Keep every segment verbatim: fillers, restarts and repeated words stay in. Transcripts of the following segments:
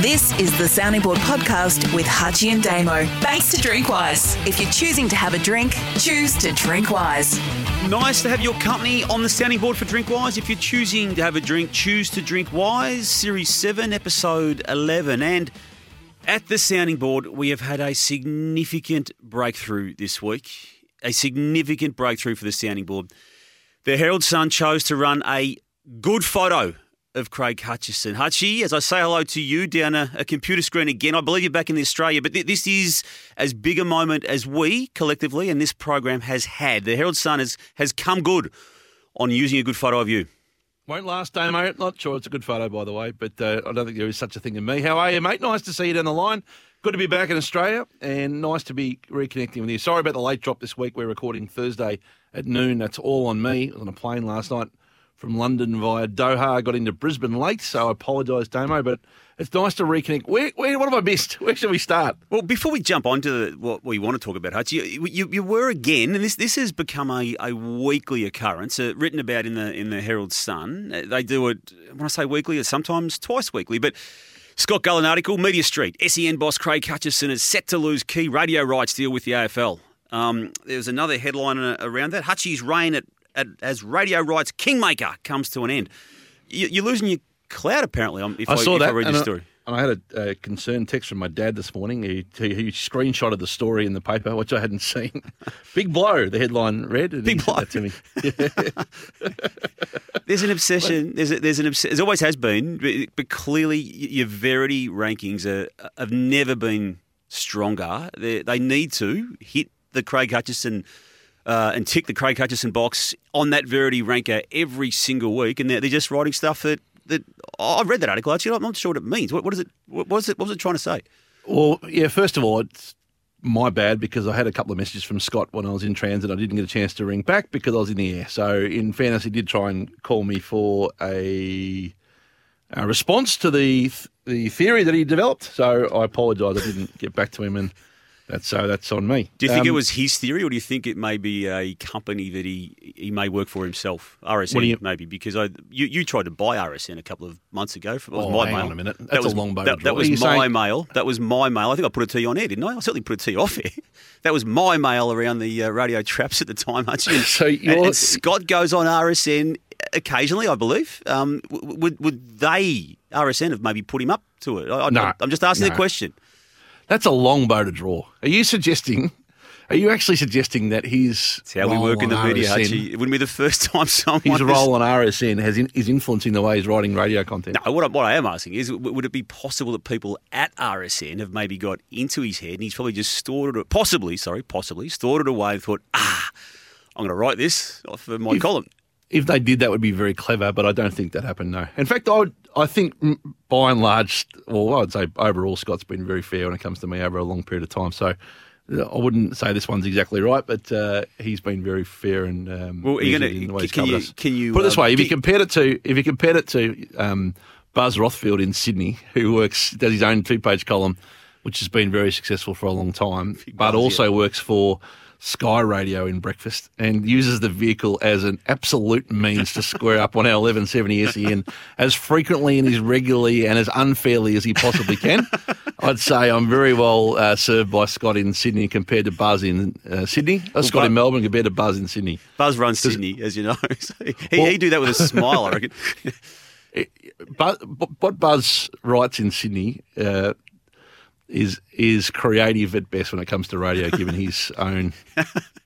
This is the Sounding Board podcast with Hutchy and Damo. Thanks to DrinkWise. If you're choosing to have a drink, choose to DrinkWise. Nice to have your company on the Sounding Board for DrinkWise. If you're choosing to have a drink, choose to DrinkWise. Series seven, episode eleven. And at the Sounding Board, we have had a significant breakthrough this week. A significant breakthrough for the Sounding Board. The Herald Sun chose to run a good photo of Craig Hutchison. Hutchie, as I say hello to you down a, a computer screen again, I believe you're back in Australia, but th- this is as big a moment as we collectively and this program has had. The Herald Sun has, has come good on using a good photo of you. Won't last, Damo. Not sure it's a good photo, by the way, but uh, I don't think there is such a thing in me. How are you, mate? Nice to see you down the line. Good to be back in Australia and nice to be reconnecting with you. Sorry about the late drop this week. We're recording Thursday at noon. That's all on me. I was on a plane last night from London via Doha. I got into Brisbane late, so I apologise, Damo, but it's nice to reconnect. Where, where, what have I missed? Where should we start? Well, before we jump on to the, what we want to talk about, Hutch, you, you, you were again, and this, this has become a, a weekly occurrence, uh, written about in the in the Herald Sun. They do it, when I say weekly, it's sometimes twice weekly, but Scott Gullen article, Media Street, S E N boss Craig Hutchison is set to lose key radio rights deal with the A F L. Um, there's another headline around that. Hutchie's reign at as radio rights kingmaker comes to an end. You're losing your clout, apparently, if I, I, saw if that, I read your story. I, and I had a, a concerned text from my dad this morning. He, he, he screenshotted the story in the paper, which I hadn't seen. Big blow, the headline read. And Big blow. To me. Yeah. There's an obsession. There's a, there's an obsession. There always has been, but, but clearly your Verity rankings are, have never been stronger. They, they need to hit the Craig Hutchison Uh, and tick the Craig Hutchison box on that Verity ranker every single week, and they're, they're just writing stuff that, that oh, I read that article. Actually, I'm not sure what it means. What, what is it? What was it? What was it trying to say? Well, yeah. First of all, it's my bad because I had a couple of messages from Scott when I was in transit. I didn't get a chance to ring back because I was in the air. So, in fairness, he did try and call me for a, a response to the the theory that he developed. So, I apologise. I didn't get back to him and. That's so. That's on me. Do you think um, it was his theory, or do you think it may be a company that he, he may work for himself? R S N you, maybe because I you, you tried to buy R S N a couple of months ago. That was oh, my hang mail. On a minute. That's that was, a long bow. That, that was my saying? mail. That was my mail. I think I put it to you on air, didn't I? I certainly put it to you off air. That was my mail around the uh, radio traps at the time, Hutchie. So and, and Scott goes on R S N occasionally, I believe. Um, would would they R S N have maybe put him up to it? I, no, I'm just asking no. the question. That's a long bow to draw. Are you suggesting, are you actually suggesting that his That's how we work in the media, Hutchie. It wouldn't be the first time someone... His role on R S N has in, is influencing the way he's writing radio content. No, what I, what I am asking is, would it be possible that people at R S N have maybe got into his head and he's probably just stored it, possibly, sorry, possibly, stored it away and thought, ah, I'm going to write this off of my if, column. If they did, that would be very clever, but I don't think that happened, no. In fact, I would... I think by and large, well, I would say overall, Scott's been very fair when it comes to me over a long period of time. So I wouldn't say this one's exactly right, but uh, he's been very fair and um, well, you're gonna, in the way he's covered you, us. Can you, Put it this um, way, if you compared it to, if you compared it to um, Buzz Rothfield in Sydney, who works, does his own two-page column, which has been very successful for a long time, but also yeah. works for Sky Radio in breakfast and uses the vehicle as an absolute means to square up on our eleven seventy S E N as frequently and as regularly and as unfairly as he possibly can. I'd say I'm very well uh, served by Scott in Sydney compared to Buzz in uh, Sydney. Well, Scott Buzz, in Melbourne compared to Buzz in Sydney. Buzz runs Sydney, as you know. So he, well, he'd do that with a smile, I reckon. It, but, but what Buzz writes in Sydney... Uh, is is creative at best when it comes to radio, given his own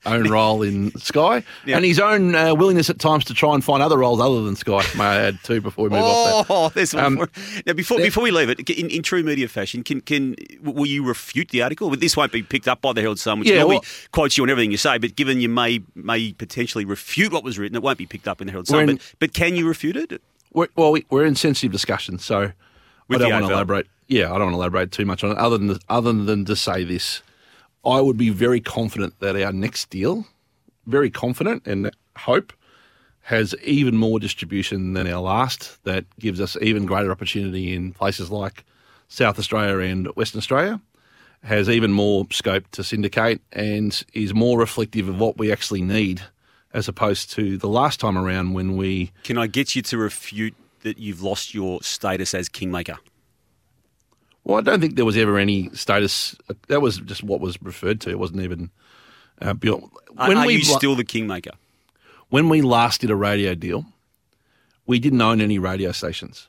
own role in Sky yeah. and his own uh, willingness at times to try and find other roles other than Sky. May I add two before we move oh, off that? Oh, there's one um, more. Now, before, that, before we leave it, in, in true media fashion, can can will you refute the article? This won't be picked up by the Herald Sun, which yeah, normally well, quotes you on everything you say, but given you may may potentially refute what was written, it won't be picked up in the Herald Sun. In, but, but can you refute it? We're, well, we, we're in sensitive discussion, so With I don't want to elaborate. Yeah, I don't want to elaborate too much on it other than, other than to say this. I would be very confident that our next deal, very confident and hope, has even more distribution than our last. That gives us even greater opportunity in places like South Australia and Western Australia, has even more scope to syndicate and is more reflective of what we actually need as opposed to the last time around when we... Can I get you to refute that you've lost your status as kingmaker? Well, I don't think there was ever any status. That was just what was referred to. It wasn't even... Uh, beyond. When Are we, you still the kingmaker? When we last did a radio deal, we didn't own any radio stations.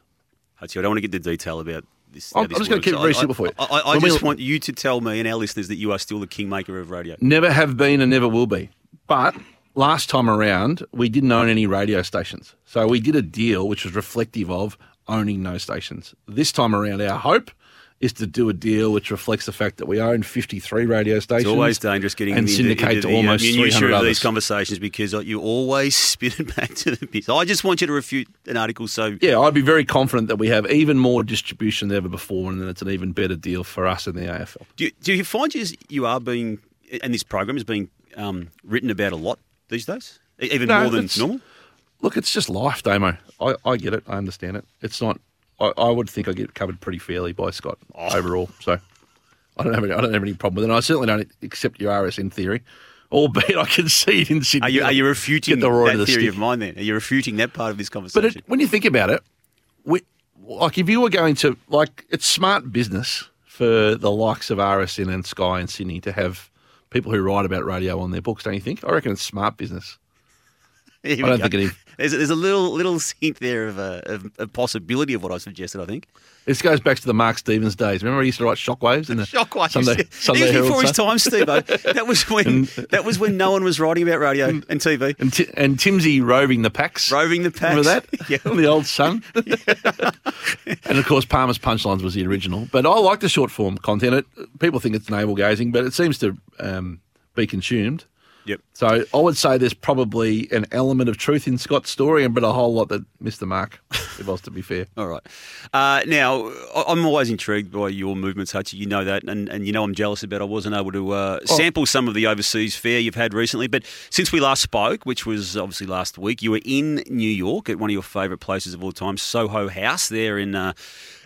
Hutchy, I don't want to get the detail about this. I'm, this I'm just going to keep it very simple for you. I, I, I just we, want you to tell me and our listeners that you are still the kingmaker of radio. Never have been and never will be. But last time around, we didn't own any radio stations. So we did a deal which was reflective of owning no stations. This time around, our hope is to do a deal which reflects the fact that we own fifty-three radio stations. It's always dangerous getting and into, syndicate into the, to almost you know, three hundred others. Of these conversations because you always spin it back to the business. I just want you to refute an article. So yeah, I'd be very confident that we have even more distribution than ever before, and that it's an even better deal for us in the A F L. Do you, do you find you, you are being, and this program is being um, written about a lot these days, even no, more than normal? Look, it's just life, Damo. I, I get it. I understand it. It's not. I would think I get covered pretty fairly by Scott oh. overall, so I don't have any, I don't have any problem with it. And I certainly don't accept your R S N theory, albeit I can see it in Sydney. Are you, are you refuting the that the theory stick. of mine? Then are you refuting that part of this conversation? But it, when you think about it, we, like if you were going to like, it's smart business for the likes of R S N and Sky and Sydney to have people who write about radio on their books. Don't you think? I reckon it's smart business. I don't go. think it is. There's, there's a little little hint there of a, of a possibility of what I suggested, I think. This goes back to the Mark Stevens days. Remember he used to write shockwaves? And shockwaves. Sunday, Sunday Even before his time, Steve-o. That was when and, that was when no one was writing about radio and, and T V. And, t- and Timsy roving the packs. Roving the packs. Remember that? Yeah. The Old Sun. And, of course, Palmer's Punchlines was the original. But I like the short-form content. It, people think it's navel-gazing, but it seems to um, be consumed. Yep. So I would say there's probably an element of truth in Scott's story, but a whole lot that missed the mark, if I was to be fair. All right. Uh, now, I'm always intrigued by your movements, Hutchy. You know that, and, and you know I'm jealous about I wasn't able to uh, oh. sample some of the overseas fare you've had recently. But since we last spoke, which was obviously last week, you were in New York at one of your favourite places of all time, Soho House, there in uh,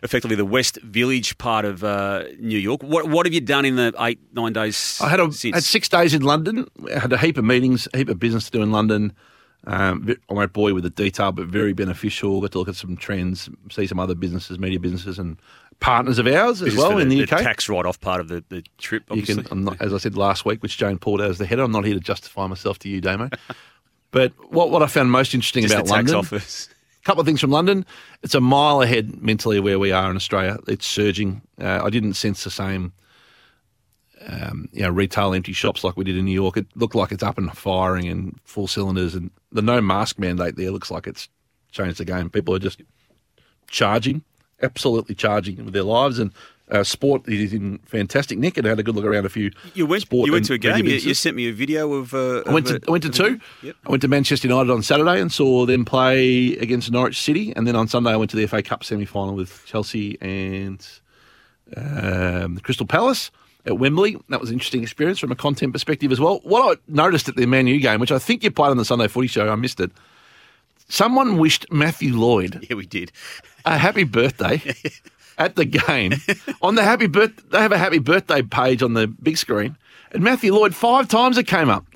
effectively the West Village part of uh, New York. What, what have you done in the eight, nine days I had a, since? I had six days in London. I had a heap of meetings, a heap of business to do in London. Um, I won't bore you with the detail, but very beneficial. Got to look at some trends, see some other businesses, media businesses and partners of ours as well in the, the U K. The tax write-off part of the, the trip, obviously. You can, I'm not, as I said last week, which Jane Porter is the head of, I'm not here to justify myself to you, Damo. But what, what I found most interesting Just about the tax London... office. A couple of things from London. It's a mile ahead mentally of where we are in Australia. It's surging. Uh, I didn't sense the same... Um, you know, retail empty shops like we did in New York. It looked like it's up and firing and full cylinders, and the no mask mandate there looks like it's changed the game. People are just charging, absolutely charging with their lives. And uh, sport is in fantastic nick. And I had a good look around a few. You went, sport you went to a game. You, you sent me a video of. Uh, I went of to a, I went to two. Yep. I went to Manchester United on Saturday and saw them play against Norwich City, and then on Sunday I went to the F A Cup semi final with Chelsea and um, Crystal Palace. At Wembley, that was an interesting experience from a content perspective as well. What I noticed at their Man U game, which I think you played on the Sunday Footy Show, I missed it. Someone wished Matthew Lloyd, yeah, we did, a happy birthday at the game. On the happy birth, they have a happy birthday page on the big screen, and Matthew Lloyd five times it came up.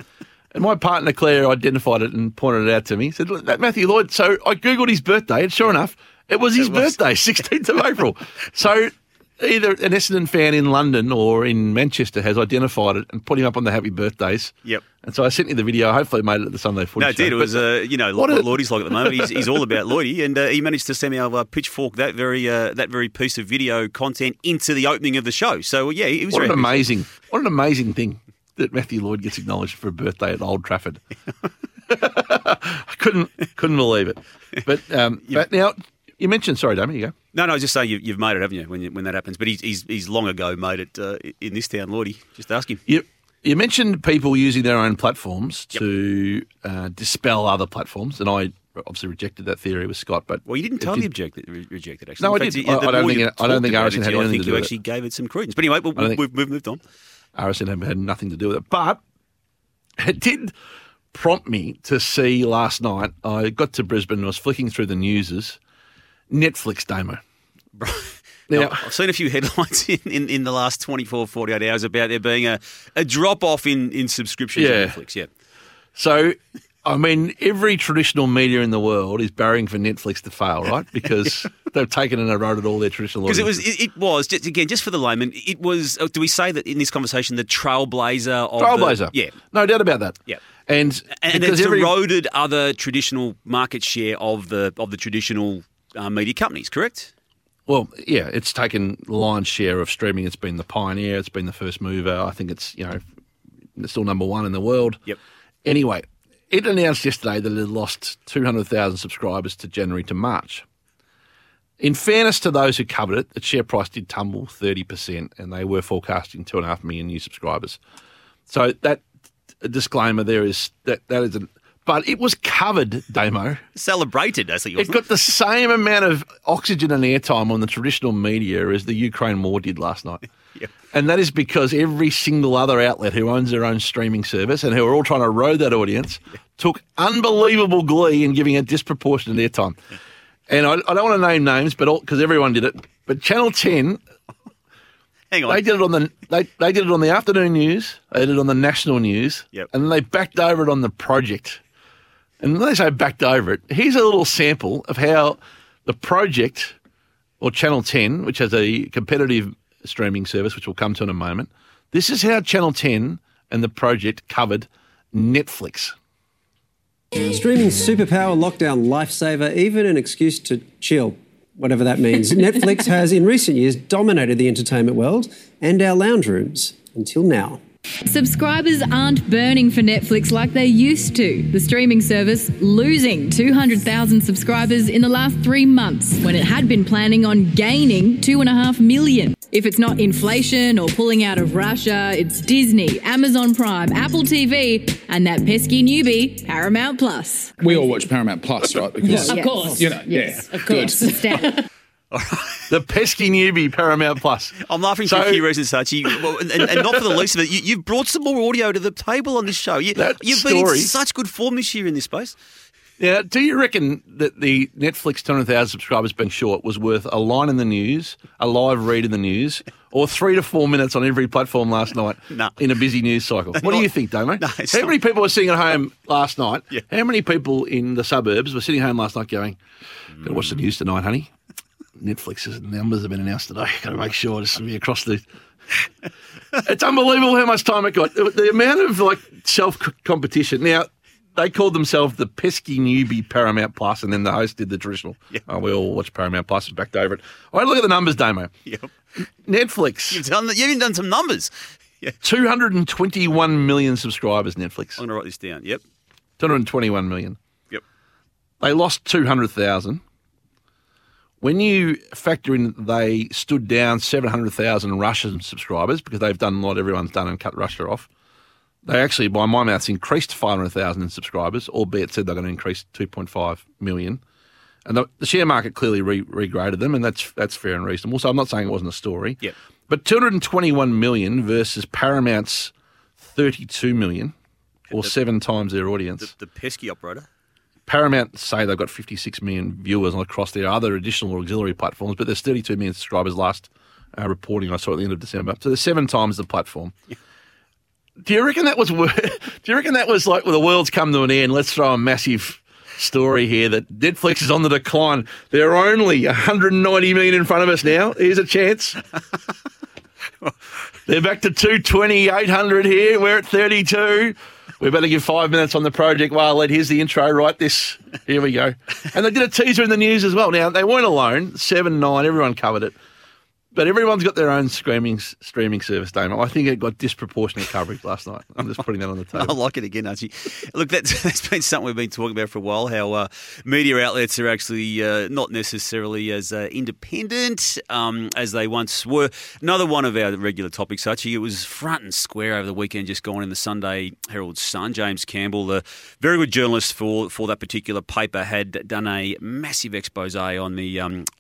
And my partner Claire identified it and pointed it out to me. He said that Matthew Lloyd. So I googled his birthday, and sure enough, it was his it was. birthday, sixteenth of April. So. Either an Essendon fan in London or in Manchester has identified it and put him up on the happy birthdays. Yep. And so I sent you the video. I hopefully made it at the Sunday Footy Show. No, it did. It was, uh, you know, what, what Lloydie's like at the moment. He's, he's all about Lloydie. And uh, he managed to somehow uh, pitchfork that very uh, that very piece of video content into the opening of the show. So, yeah, it was what very an amazing. What an amazing thing that Matthew Lloyd gets acknowledged for a birthday at Old Trafford. I couldn't couldn't believe it. But, um, yeah. but now... You mentioned, sorry, Damo, you go. No, no, I was just saying you, you've made it, haven't you, when, you, when that happens. But he's, he's he's long ago made it uh, in this town, Lloydie. Just ask him. You, you mentioned people using their own platforms yep. to uh, dispel other platforms, and I obviously rejected that theory with Scott. But well, you didn't totally reject it, reject it, actually. No, in I fact, did. The, I, the I, don't think, I don't think R S N had anything to do with it. I think you actually it. gave it some credence. But anyway, well, we've, we've moved on. R S N had nothing to do with it. But it did prompt me to see last night. I got to Brisbane and I was flicking through the newses. Netflix, Damo. Now, now, I've seen a few headlines in, in, in the last twenty-four, forty-eight hours about there being a, a drop-off in, in subscriptions yeah. to Netflix. Yeah. So I mean, every traditional media in the world is barring for Netflix to fail, right? Because they've taken and eroded all their traditional audiences. Because it was, it, it was just, again, just for the layman, it was, do we say that in this conversation, the trailblazer of Trailblazer. The, yeah. No doubt about that. Yeah. And, and it's every, eroded other traditional market share of the of the traditional uh, media companies, correct? Well, yeah, it's taken lion's share of streaming. It's been the pioneer. It's been the first mover. I think it's, you know, it's still number one in the world. Yep. Anyway, it announced yesterday that it had lost two hundred thousand subscribers to January to March. In fairness to those who covered it, its share price did tumble thirty percent, and they were forecasting two and a half million new subscribers. So that disclaimer there is that that isn't. But it was covered, Damo. Celebrated, I see. It got the same amount of oxygen and airtime on the traditional media as the Ukraine war did last night. Yep. And that is because every single other outlet who owns their own streaming service and who are all trying to row that audience yep. took unbelievable glee in giving it disproportionate airtime. Yep. And I, I don't want to name names, but because everyone did it, but Channel ten, hang on, they did it on the they they did it on the afternoon news, they did it on the national news, yep. and then they backed over it on the project. And when they say backed over it, here's a little sample of how the project, or Channel ten, which has a competitive streaming service, which we'll come to in a moment, this is how Channel ten and the project covered Netflix. Streaming superpower, lockdown lifesaver, even an excuse to chill, whatever that means. Netflix has, in recent years, dominated the entertainment world and our lounge rooms until now. Subscribers aren't burning for Netflix like they used to. The streaming service losing two hundred thousand subscribers in the last three months when it had been planning on gaining two and a half million. If it's not inflation or pulling out of Russia, it's Disney, Amazon Prime, Apple T V, and that pesky newbie, Paramount plus. We all watch Paramount plus, right? Because, yeah. Of course. You know, yes, yeah. Of course. Good. All right. The pesky newbie, Paramount Plus. I'm laughing so, for a few reasons, Hutchy, well, and, and not for the least of it. You, you've brought some more audio to the table on this show. You, you've story, been in such good form this year in this space. Now, do you reckon that the Netflix two hundred thousand subscribers being short was worth a line in the news, a live read in the news, or three to four minutes on every platform last night nah. in a busy news cycle? What not, do you think, Damo? Nah, How not. many people were sitting at home last night? Yeah. How many people in the suburbs were sitting home last night going, got to watch the news tonight, honey? Netflix's numbers have been announced today. Got to make sure it's across the. It's unbelievable how much time it got. The amount of like self competition. Now they called themselves the pesky newbie Paramount Plus, and then the host did the traditional. Yep. Oh, we all watch Paramount Plus and backed over it. All right, look at the numbers, Damo. Yep. Netflix. You've done. You've even done some numbers. Yeah. Two hundred and twenty-one million subscribers. Netflix. I'm going to write this down. Yep. Two hundred and twenty-one million. Yep. They lost two hundred thousand. When you factor in that they stood down seven hundred thousand Russian subscribers because they've done what everyone's done and cut Russia off, they actually, by my maths, increased five hundred thousand in subscribers, albeit said they're going to increase two point five million. And the, the share market clearly re- regraded them, and that's that's fair and reasonable. So I'm not saying it wasn't a story. Yep. But two hundred twenty-one million versus Paramount's thirty-two million, or the, seven times their audience. The, the pesky operator. Paramount say they've got fifty-six million viewers across their other additional auxiliary platforms, but there's thirty-two million subscribers last uh, reporting I saw at the end of December. So there's seven times the platform. Yeah. Do you reckon that was do you reckon that was like, well, the world's come to an end, let's throw a massive story here that Netflix is on the decline. They're only one hundred ninety million in front of us now. Here's a chance. They're back to two twenty, eight hundred here. We're at thirty-two. We better give five minutes on the project. Well, Led, here's the intro. Write this. Here we go. And they did a teaser in the news as well. Now, they weren't alone. Seven, nine, everyone covered it. But everyone's got their own streaming streaming service, Damo. I think it got disproportionate coverage last night. I'm just putting that on the table. I like it again, Archie. Look, that's, that's been something we've been talking about for a while, how uh, media outlets are actually uh, not necessarily as uh, independent um, as they once were. Another one of our regular topics, Archie, it was front and square over the weekend, just gone in the Sunday Herald Sun. James Campbell, the very good journalist for, for that particular paper, had done a massive expose on the um, –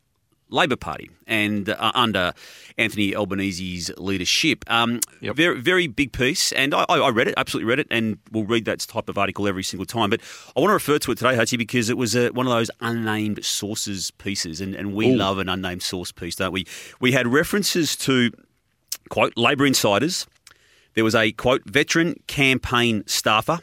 Labor Party and uh, under Anthony Albanese's leadership. Um, yep. Very, very big piece, and I, I read it, absolutely read it, and we'll read that type of article every single time. But I want to refer to it today, Hutchie, because it was a, one of those unnamed sources pieces, and, and we Ooh. love an unnamed source piece, don't we? We had references to, quote, Labor insiders. There was a, quote, veteran campaign staffer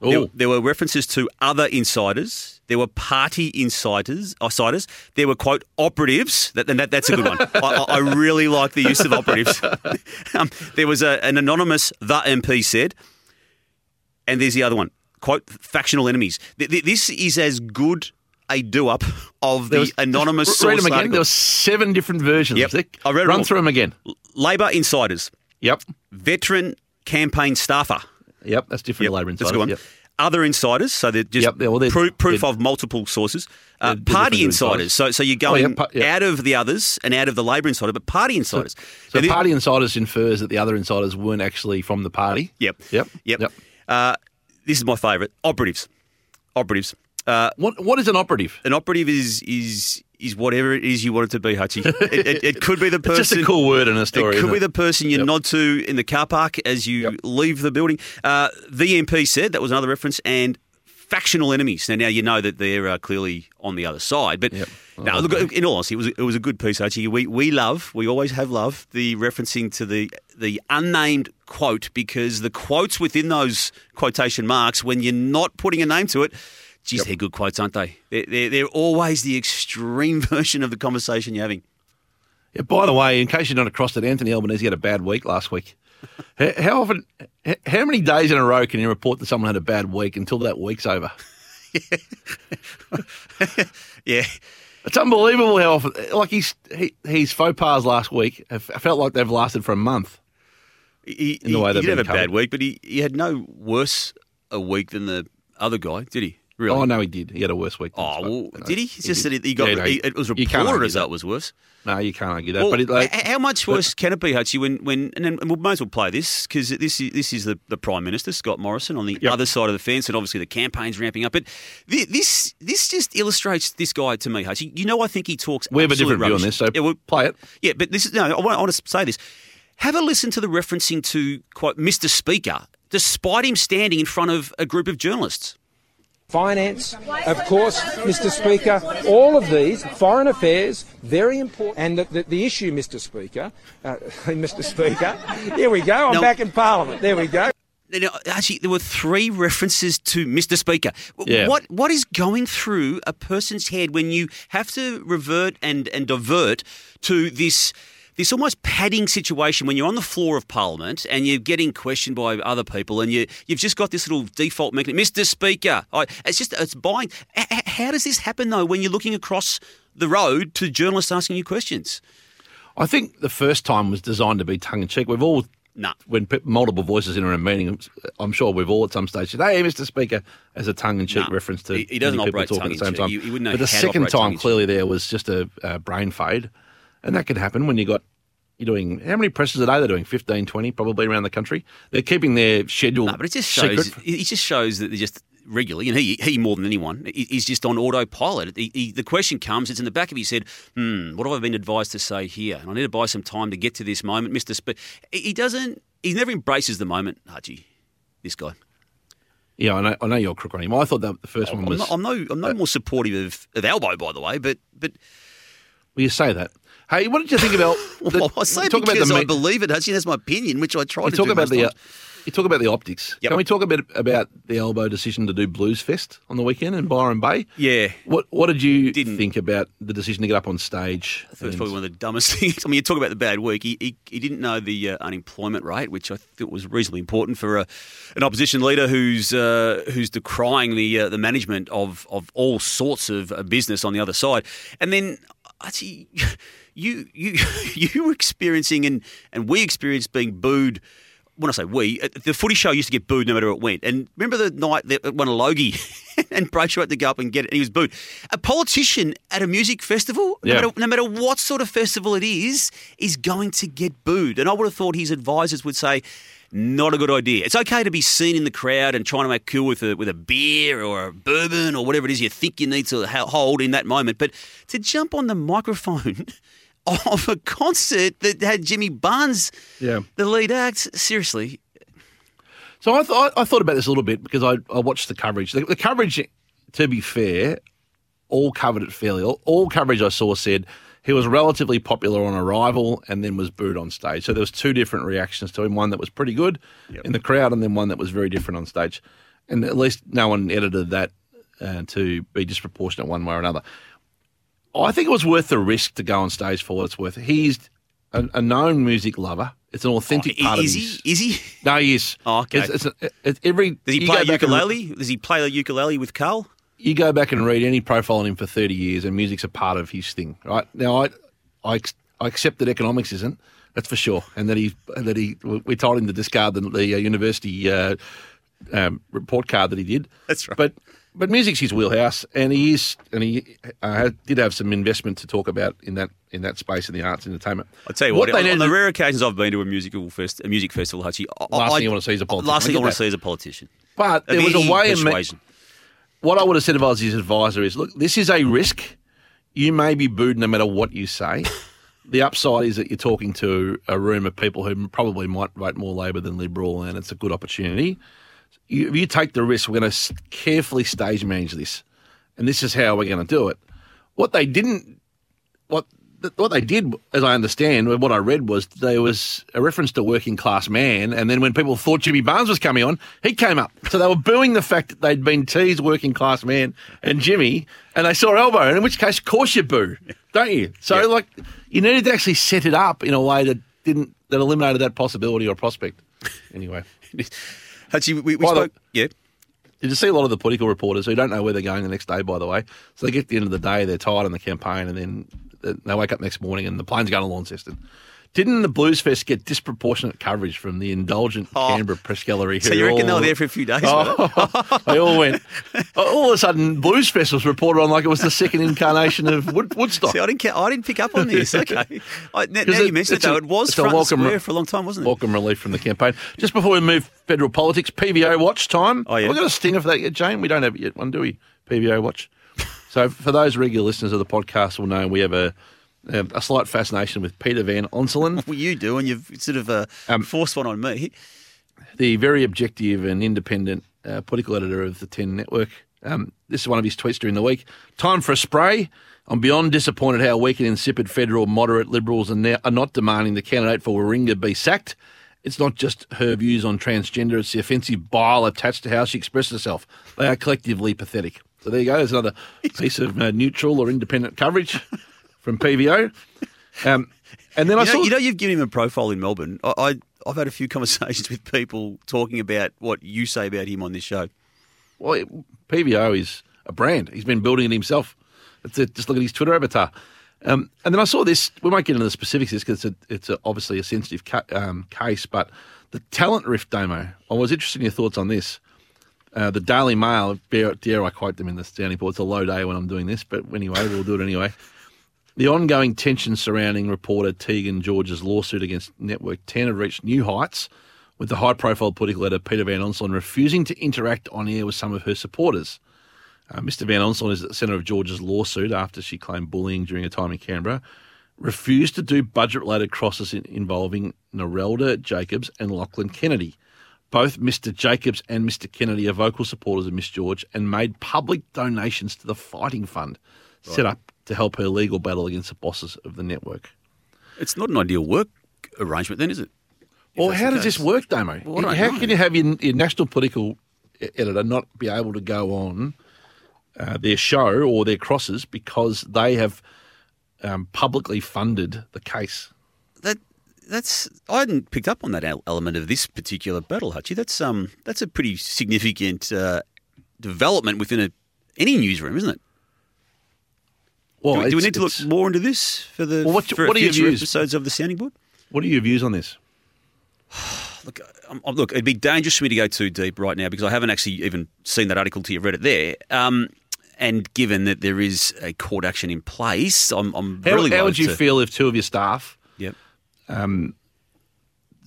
There, there were references to other insiders. There were party insiders. Insiders. There were, quote, operatives. That, that, that's a good one. I, I really like the use of operatives. um, there was a, an anonymous, the M P said, and there's the other one, quote, factional enemies. Th- th- this is as good a do-up of the was, anonymous source. Read them again. Article. There were seven different versions. Yep. I read Run all. through them again. Labor insiders. Yep. Veteran campaign staffer. Yep, that's different. Yep. Labor insiders. That's a good one. Yep. Other insiders, so they're just yep, they're, well, they're, proof, proof they're, of multiple sources. Uh, they're, they're party insiders, so so you're going oh, yeah, pa- yeah. out of the others and out of the Labor insider, but party insiders. So, so they, party insiders infers that the other insiders weren't actually from the party. Yep. Yep. Yep. yep. Uh, this is my favourite. Operatives. Operatives. Uh, what what is an operative? An operative is is is whatever it is you want it to be, Hutchy. It, it, it could be the person. It's just a cool word in a story. It could isn't be it? the person you yep. nod to in the car park as you yep. leave the building. Uh, the M P said that was another reference, and factional enemies. Now, now you know that they're uh, clearly on the other side. But yep. oh, now, look, okay. in all honesty, it was it was a good piece, Hutchy. We we love, we always have loved the referencing to the the unnamed quote, because the quotes within those quotation marks, when you're not putting a name to it. Geez, yep. they're good quotes, aren't they? They're, they're, they're always the extreme version of the conversation you're having. Yeah, by the way, in case you're not across it, Anthony Albanese had a bad week last week. How often, how many days in a row can you report that someone had a bad week until that week's over? yeah. yeah. It's unbelievable how often, like he's, he, his faux pas last week, I felt like they've lasted for a month. He, in the way he, he did have covered. a bad week, but he, he had no worse a week than the other guy, did he? Really? Oh, no, he did. He had a worse week. Oh, well, you know, did he? It's just did. that he got, yeah, no, he, it was reported as that it was worse. No, you can't argue that. Well, but it, like, how much worse but, can it be, Hutchie, when, when, and, and we might as well play this, because this is, this is the, the Prime Minister, Scott Morrison, on the yep. other side of the fence, and obviously the campaign's ramping up. But this this just illustrates this guy to me, Hutchie. You know, I think he talks We have a different rubbish. view on this, so yeah, we'll, play it. Yeah, but this is, no, I want, I want to say this. Have a listen to the referencing to, quote, Mister Speaker, despite him standing in front of a group of journalists. Finance, of course, Mister Speaker, all of these, foreign affairs, very important. And the, the, the issue, Mister Speaker, uh, Mister Speaker, here we go, I'm now, back in Parliament, there we go. Now, actually, there were three references to Mister Speaker. Yeah. What What is going through a person's head when you have to revert and, and divert to this... this almost padding situation when you're on the floor of Parliament and you're getting questioned by other people and you, you've just got this little default mechanism, Mister Speaker. I, it's just, it's buying. How does this happen, though, when you're looking across the road to journalists asking you questions? I think the first time was designed to be tongue-in-cheek. We've all, nah. when multiple voices in a meeting, I'm sure we've all at some stage said, hey, Mister Speaker, as a tongue-in-cheek nah. reference to he, he doesn't operate people talking at the same time. He, he wouldn't know but the second time, clearly, there was just a, a brain fade. And that can happen when you got, you're doing, how many presses a day they're doing? fifteen, twenty, probably around the country. They're keeping their schedule No, but it just shows, secret. It just shows that they're just regularly, and he, he more than anyone, is just on autopilot. He, he, the question comes, it's in the back of his head, hmm, what have I been advised to say here? And I need to buy some time to get to this moment, Mister Speaker. He doesn't, he never embraces the moment, Hutchie, this guy. Yeah, I know, I know you're a crook on him. I thought that the first oh, one was... I'm no, I'm no, I'm no uh, more supportive of, of Albo, by the way, but... but well, you say that. Hey, what did you think about... The, well, I say it because the, I believe it, Hutchie. That's my opinion, which I try you to talk do about the uh, You talk about the optics. Yep. Can we talk a bit about the Albo decision to do Bluesfest on the weekend in Byron Bay? Yeah. What What did you Didn't. think about the decision to get up on stage? I thought and... it was probably one of the dumbest things. I mean, you talk about the bad week. He he, he didn't know the uh, unemployment rate, which I thought was reasonably important for a, an opposition leader who's uh, who's decrying the uh, the management of, of all sorts of uh, business on the other side. And then... Actually, you you you were experiencing and, and we experienced being booed. When I say we, the footy show used to get booed no matter what it went. And remember the night that won a Logie and Brayshaw had to go up and get it and he was booed. A politician at a music festival, yeah. no, matter, no matter what sort of festival it is, is going to get booed. And I would have thought his advisors would say, not a good idea. It's okay to be seen in the crowd and trying to make cool with a, with a beer or a bourbon or whatever it is you think you need to hold in that moment. But to jump on the microphone of a concert that had Jimmy Barnes, yeah. the lead act, seriously. So I, th- I thought about this a little bit because I, I watched the coverage. The, the coverage, to be fair, all covered it fairly. All, all coverage I saw said... he was relatively popular on arrival and then was booed on stage. So there was two different reactions to him, one that was pretty good yep. in the crowd and then one that was very different on stage. And at least no one edited that uh, to be disproportionate one way or another. I think it was worth the risk to go on stage for what it's worth. He's a, a known music lover. It's an authentic oh, part is of his... he? Is he? No, he is. Oh, okay. It's, it's a, it's every, Does he play ukulele? And, Does he play the ukulele with Carl? You go back and read any profile on him for thirty years and music's a part of his thing, right? Now, I I, I accept that economics isn't, that's for sure, and that he, that he we told him to discard the, the uh, university uh, um, report card that he did. That's right. But... But music's his wheelhouse, and he is, and he uh, did have some investment to talk about in that in that space in the arts and entertainment. I tell you what, what on, on the rare occasions I've been to a musical fest, a music festival, Hutchy, last I, thing you want to see is a politician. Last thing I want to see is a politician. But there was a way in which what I would have said if I was his advisor is: look, this is a risk. You may be booed no matter what you say. The upside is that you're talking to a room of people who probably might vote more Labor than Liberal, and it's a good opportunity. If you take the risk, we're going to carefully stage manage this, and this is how we're going to do it. What they didn't, what what they did, as I understand, what I read was there was a reference to Working Class Man, and then when people thought Jimmy Barnes was coming on, he came up. So they were booing the fact that they'd been teased Working Class Man and Jimmy, and they saw Elbow, and in which case, of course you boo, don't you? So, yeah. like, you needed to actually set it up in a way that didn't that eliminated that possibility or prospect. Anyway. Hutchy, we, we spoke... The, yeah. You see a lot of the political reporters who don't know where they're going the next day, by the way. So they get to the end of the day, they're tired on the campaign, and then they wake up next morning and the plane's going to Launceston. Didn't the Bluesfest get disproportionate coverage from the indulgent oh, Canberra press gallery? So you reckon all, they were there for a few days? Oh, they all went. All of a sudden, Bluesfest was reported on like it was the second incarnation of Wood, Woodstock. See, I didn't, I didn't pick up on this. Okay, I, now it, you mentioned it though, a, it was front welcome, square for a long time, wasn't it? Welcome relief from the campaign. Just before we move federal politics, P V O watch time. Oh yeah, we've got a stinger for that yet, Jane. We don't have it yet, one do we? P V O watch. So for those regular listeners of the podcast, will know we have a. Um, a slight fascination with Peter Van Onselen. Well, you do, and you've sort of uh, um, forced one on me. The very objective and independent uh, political editor of the ten Network. Um, this is one of his tweets during the week. Time for a spray. I'm beyond disappointed how weak and insipid federal moderate Liberals are, now, are not demanding the candidate for Warringah be sacked. It's not just her views on transgender, it's the offensive bile attached to how she expressed herself. They are collectively pathetic. So there you go. There's another piece of uh, neutral or independent coverage. From P V O, um, and then I you know, saw you know you've given him a profile in Melbourne. I, I I've had a few conversations with people talking about what you say about him on this show. Well, it, P V O is a brand. He's been building it himself. That's it. Just look at his Twitter avatar. Um, and then I saw this. We won't get into the specifics of this because it's a, it's a, obviously a sensitive ca- um, case. But the talent rift, Damo. I was interested in your thoughts on this. Uh, the Daily Mail. Dare, dare I quote them in the Sounding Board? It's a low day when I'm doing this, but anyway, we'll do it anyway. The ongoing tension surrounding reporter Tegan George's lawsuit against Network ten have reached new heights, with the high-profile political editor Peter Van Onselen refusing to interact on air with some of her supporters. Uh, Mister Van Onselen is at the centre of George's lawsuit after she claimed bullying during her time in Canberra, refused to do budget-related crosses in, involving Narelda Jacobs and Lachlan Kennedy. Both Mister Jacobs and Mister Kennedy are vocal supporters of Miss George and made public donations to the Fighting Fund, right. set up to help her legal battle against the bosses of the network. It's not an ideal work arrangement then, is it? Well, how does this work, Damo? Well, how know. can you have your, your national political editor not be able to go on uh, their show or their crosses because they have um, publicly funded the case? That that's I hadn't picked up on that element of this particular battle, Hutchie. That's um that's a pretty significant uh, development within a, any newsroom, isn't it? Well, do, we, do we need to look more into this for the well, what, for what future views, episodes of The Sounding Board? What are your views on this? look, I'm, look, it'd be dangerous for me to go too deep right now because I haven't actually even seen that article till you've read it there. Um, and given that there is a court action in place, I'm, I'm how, really How would you to, feel if two of your staff, yep. um,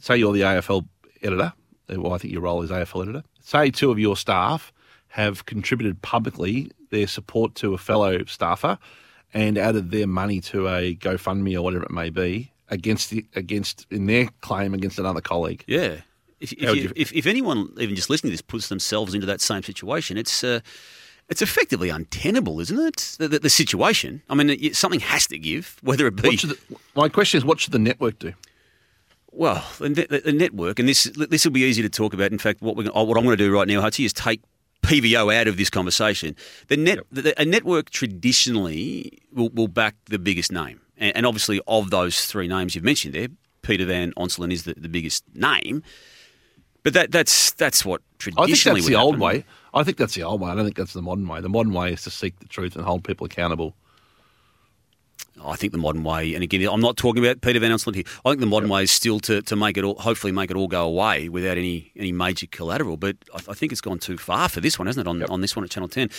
say you're the A F L editor, well, I think your role is A F L editor, say two of your staff have contributed publicly their support to a fellow staffer and added their money to a GoFundMe or whatever it may be against the, against in their claim against another colleague. Yeah. If if, you, if if anyone even just listening to this puts themselves into that same situation, it's uh, it's effectively untenable, isn't it? The, the, the situation. I mean, it, something has to give, whether it be. The, my question is, what should the network do? Well, the, the, the network, and this this will be easy to talk about. In fact, what we're what I'm going to do right now, Hutchie, is take P V O out of this conversation. The net, yep. the, a network traditionally will, will back the biggest name. And, and obviously of those three names you've mentioned there, Peter Van Onselen is the, the biggest name. But that that's that's what traditionally I think that's the happen. old way. I think that's the old way. I don't think that's the modern way. The modern way is to seek the truth and hold people accountable. I think the modern way, and again, I'm not talking about Peter Van Onselen here. I think the modern yep. way is still to, to make it all, hopefully make it all go away without any, any major collateral. But I, I think it's gone too far for this one, hasn't it? On, yep. on this one at Channel ten.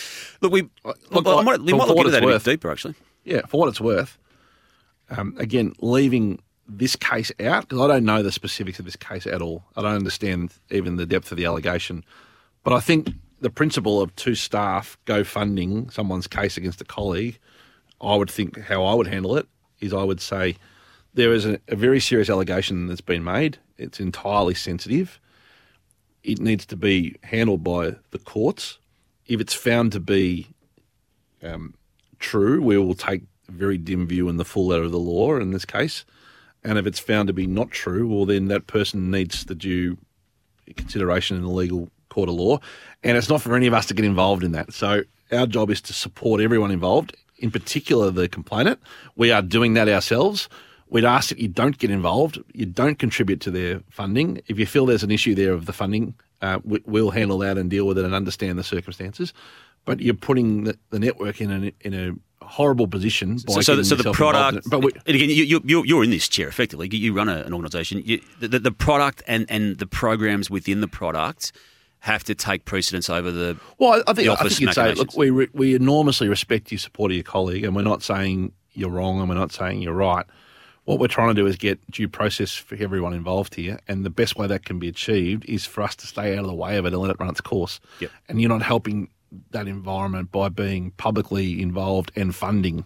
Look, we look, look, I, I might, we might look into that worth, a bit deeper, actually. Yeah, for what it's worth. Um, again, leaving this case out because I don't know the specifics of this case at all. I don't understand even the depth of the allegation, but I think the principle of two staff go funding someone's case against a colleague. I would think how I would handle it is I would say there is a, a very serious allegation that's been made. It's entirely sensitive. It needs to be handled by the courts. If it's found to be um, true, we will take a very dim view in the full letter of the law in this case. And if it's found to be not true, well, then that person needs the due consideration in the legal court of law. And it's not for any of us to get involved in that. So our job is to support everyone involved, in particular the complainant. We are doing that ourselves. We'd ask that you don't get involved. You don't contribute to their funding. If you feel there's an issue there of the funding, uh, we, we'll handle that and deal with it and understand the circumstances. But you're putting the, the network in a, in a horrible position. By so, so, so the product. But we, again, you, you, you're in this chair effectively. You run a, an organisation. You, the, the product and, and the programs within the product have to take precedence over the. Well, I think I think you'd say, look, we re, we enormously respect your support of your colleague, and we're not saying you're wrong, and we're not saying you're right. What we're trying to do is get due process for everyone involved here, and the best way that can be achieved is for us to stay out of the way of it and let it run its course. Yep. And you're not helping that environment by being publicly involved and funding